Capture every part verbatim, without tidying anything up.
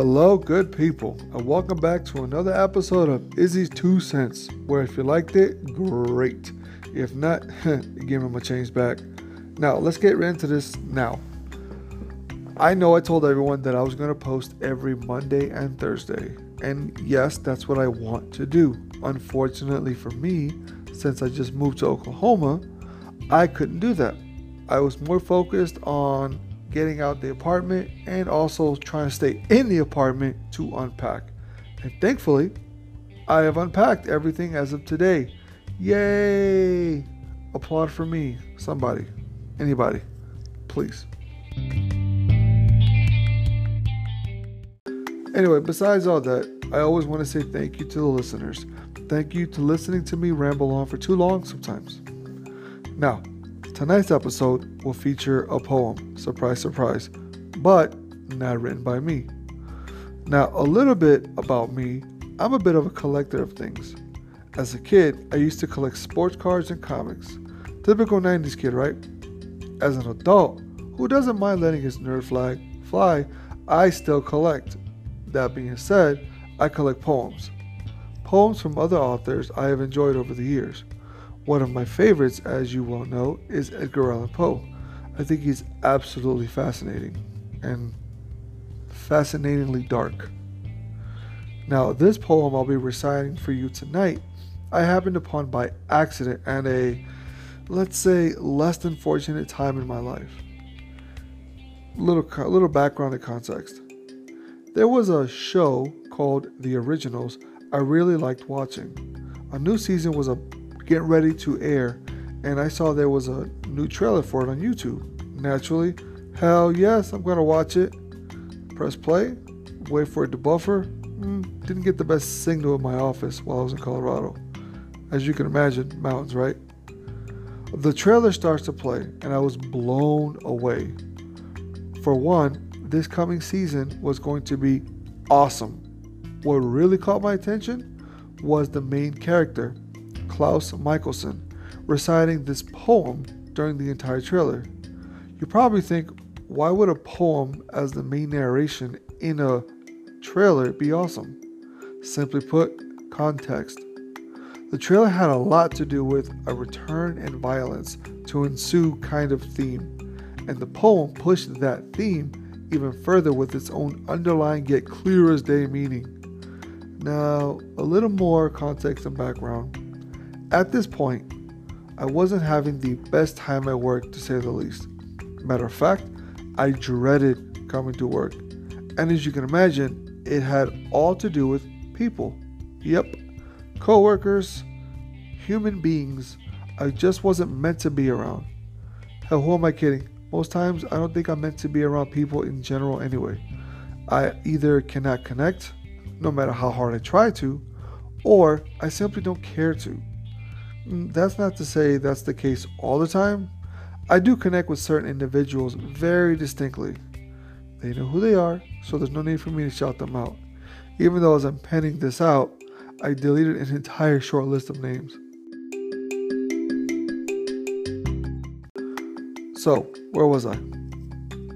Hello, good people, and welcome back to another episode of Izzy's Two Cents, where if you liked it, great. If not, give him a change back. Now, let's get right into this now. I know I told everyone that I was going to post every Monday and Thursday, and yes, that's what I want to do. Unfortunately for me, since I just moved to Oklahoma, I couldn't do that. I was more focused on getting out the apartment and also trying to stay in the apartment to unpack. And thankfully, I have unpacked everything as of today. Yay! Applaud for me. Somebody. Anybody. Please. Anyway, besides all that, I always want to say thank you to the listeners. Thank you to listening to me ramble on for too long sometimes. Now, tonight's episode will feature a poem, surprise, surprise, but not written by me. Now, a little bit about me, I'm a bit of a collector of things. As a kid, I used to collect sports cards and comics. Typical nineties kid, right? As an adult, who doesn't mind letting his nerd flag fly, I still collect. That being said, I collect poems. Poems from other authors I have enjoyed over the years. One of my favorites, as you well know, is Edgar Allan Poe. I think he's absolutely fascinating and fascinatingly dark. Now, this poem I'll be reciting for you tonight, I happened upon by accident and a, let's say, less than fortunate time in my life. Little, little background and context. There was a show called The Originals I really liked watching. A new season was a getting ready to air, and I saw there was a new trailer for it on YouTube. Naturally, hell yes, I'm gonna watch it. Press play, wait for it to buffer. Mm, didn't get the best signal in my office while I was in Colorado. As you can imagine, mountains, right? The trailer starts to play, and I was blown away. For one, this coming season was going to be awesome. What really caught my attention was the main character, Klaus Michelson, reciting this poem during the entire trailer. You probably think, why would a poem as the main narration in a trailer be awesome? Simply put, context. The trailer had a lot to do with a return and violence to ensue kind of theme, and the poem pushed that theme even further with its own underlying yet clear as day meaning. Now, a little more context and background. At this point, I wasn't having the best time at work, to say the least. Matter of fact, I dreaded coming to work. And as you can imagine, it had all to do with people. Yep, coworkers, human beings I just wasn't meant to be around. Hell, who am I kidding? Most times, I don't think I'm meant to be around people in general anyway. I either cannot connect, no matter how hard I try to, or I simply don't care to. That's not to say that's the case all the time. I do connect with certain individuals very distinctly. They know who they are, so there's no need for me to shout them out. Even though as I'm penning this out, I deleted an entire short list of names. So, where was I?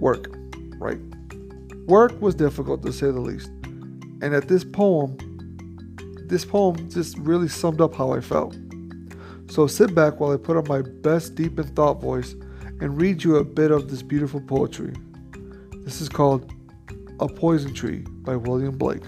Work, right? Work was difficult to say the least. And at this poem, this poem just really summed up how I felt. So sit back while I put on my best deep in thought voice and read you a bit of this beautiful poetry. This is called A Poison Tree by William Blake.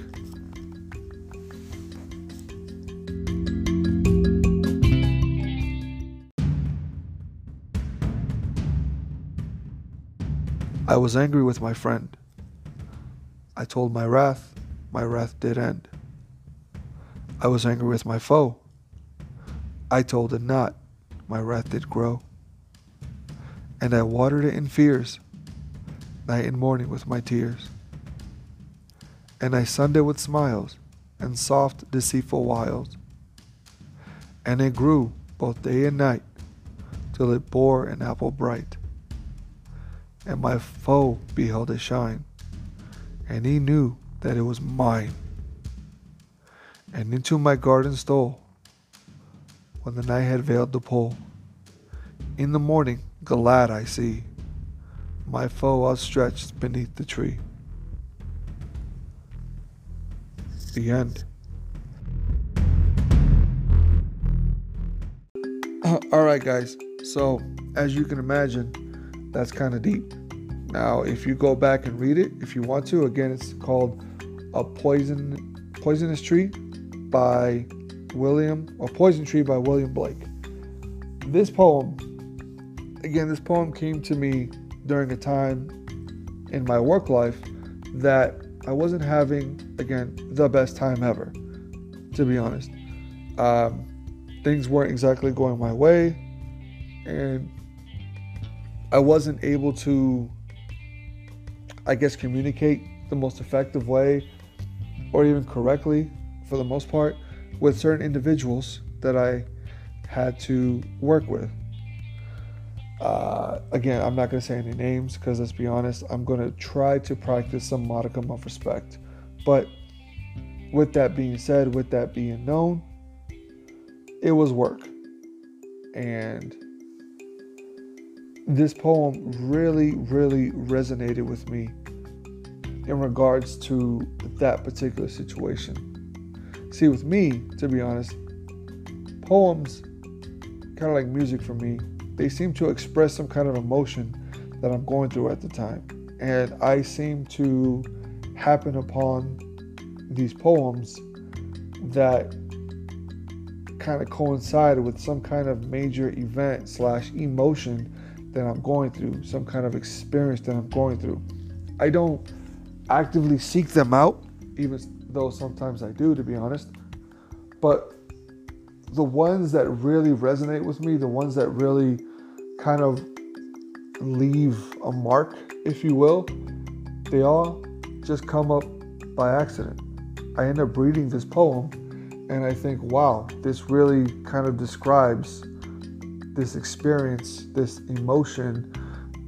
I was angry with my friend. I told my wrath, my wrath did end. I was angry with my foe. I told it not, my wrath did grow. And I watered it in fears, night and morning with my tears. And I sunned it with smiles, and soft deceitful wiles. And it grew both day and night, till it bore an apple bright. And my foe beheld it shine, and he knew that it was mine. And into my garden stole, when the night had veiled the pole. In the morning, glad I see my foe outstretched beneath the tree. the end. Alright guys, so as you can imagine, that's kind of deep. Now if you go back and read it, if you want to, again it's called A Poison Poisonous Tree by William, or Poison Tree by William Blake. This poem, again this poem came to me during a time in my work life that I wasn't having, again, the best time ever, to be honest. Um, things weren't exactly going my way, and I wasn't able to, I guess, communicate the most effective way, or even correctly, for the most part, with certain individuals that I had to work with. Uh, again, I'm not going to say any names because, let's be honest, I'm going to try to practice some modicum of respect. But with that being said, with that being known, it was work. And this poem really, really resonated with me in regards to that particular situation. See, with me, to be honest, poems, kind of like music for me, they seem to express some kind of emotion that I'm going through at the time. And I seem to happen upon these poems that kind of coincide with some kind of major event slash emotion that I'm going through, some kind of experience that I'm going through. I don't actively seek them out, even though sometimes I do, to be honest. But the ones that really resonate with me, the ones that really kind of leave a mark, if you will, they all just come up by accident. I end up reading this poem and I think, wow, this really kind of describes this experience, this emotion,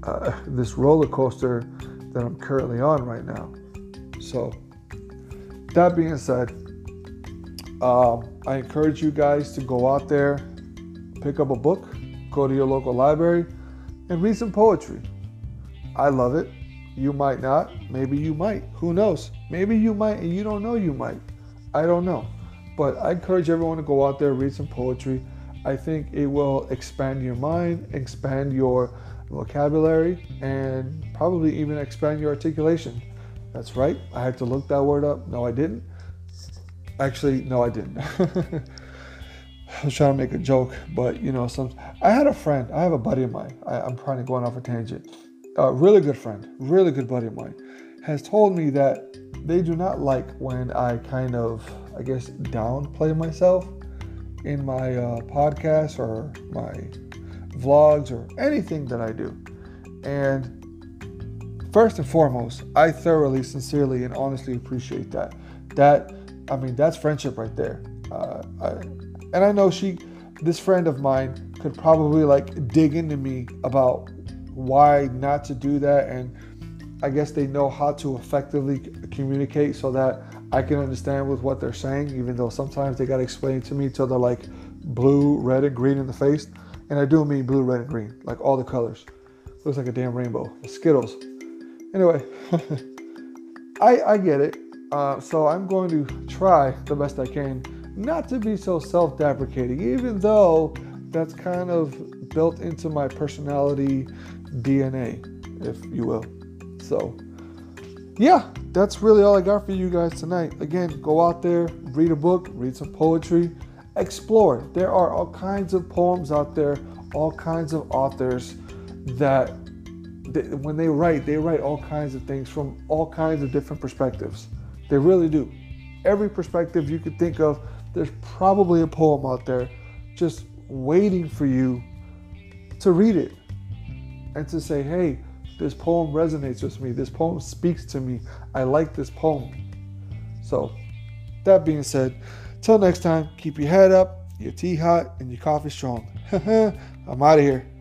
uh, this roller coaster that I'm currently on right now. So that being said, Um, I encourage you guys to go out there, pick up a book, go to your local library, and read some poetry. I love it. You might not. Maybe you might. Who knows? Maybe you might and you don't know you might. I don't know. But I encourage everyone to go out there, read some poetry. I think it will expand your mind, expand your vocabulary, and probably even expand your articulation. That's right. I had to look that word up. No, I didn't. Actually, no, I didn't. I was trying to make a joke, but you know, some. I had a friend. I have a buddy of mine. I, I'm probably going off a tangent. A really good friend, really good buddy of mine, has told me that they do not like when I kind of, I guess, downplay myself in my uh, podcasts or my vlogs or anything that I do. And first and foremost, I thoroughly, sincerely, and honestly appreciate that. That. I mean, that's friendship right there. Uh, I, and I know she, this friend of mine, could probably like dig into me about why not to do that. And I guess they know how to effectively communicate so that I can understand with what they're saying, even though sometimes they got to explain to me till they're like blue, red, and green in the face. And I do mean blue, red, and green, like all the colors. Looks like a damn rainbow. Skittles. Anyway, I, I get it. Uh, so I'm going to try the best I can not to be so self-deprecating, even though that's kind of built into my personality D N A, if you will. So, yeah, that's really all I got for you guys tonight. Again, go out there, read a book, read some poetry, explore. There are all kinds of poems out there, all kinds of authors that they, when they write, they write all kinds of things from all kinds of different perspectives. They really do. Every perspective you could think of, there's probably a poem out there just waiting for you to read it and to say, hey, this poem resonates with me. This poem speaks to me. I like this poem. So, that being said, till next time, keep your head up, your tea hot, and your coffee strong. I'm out of here.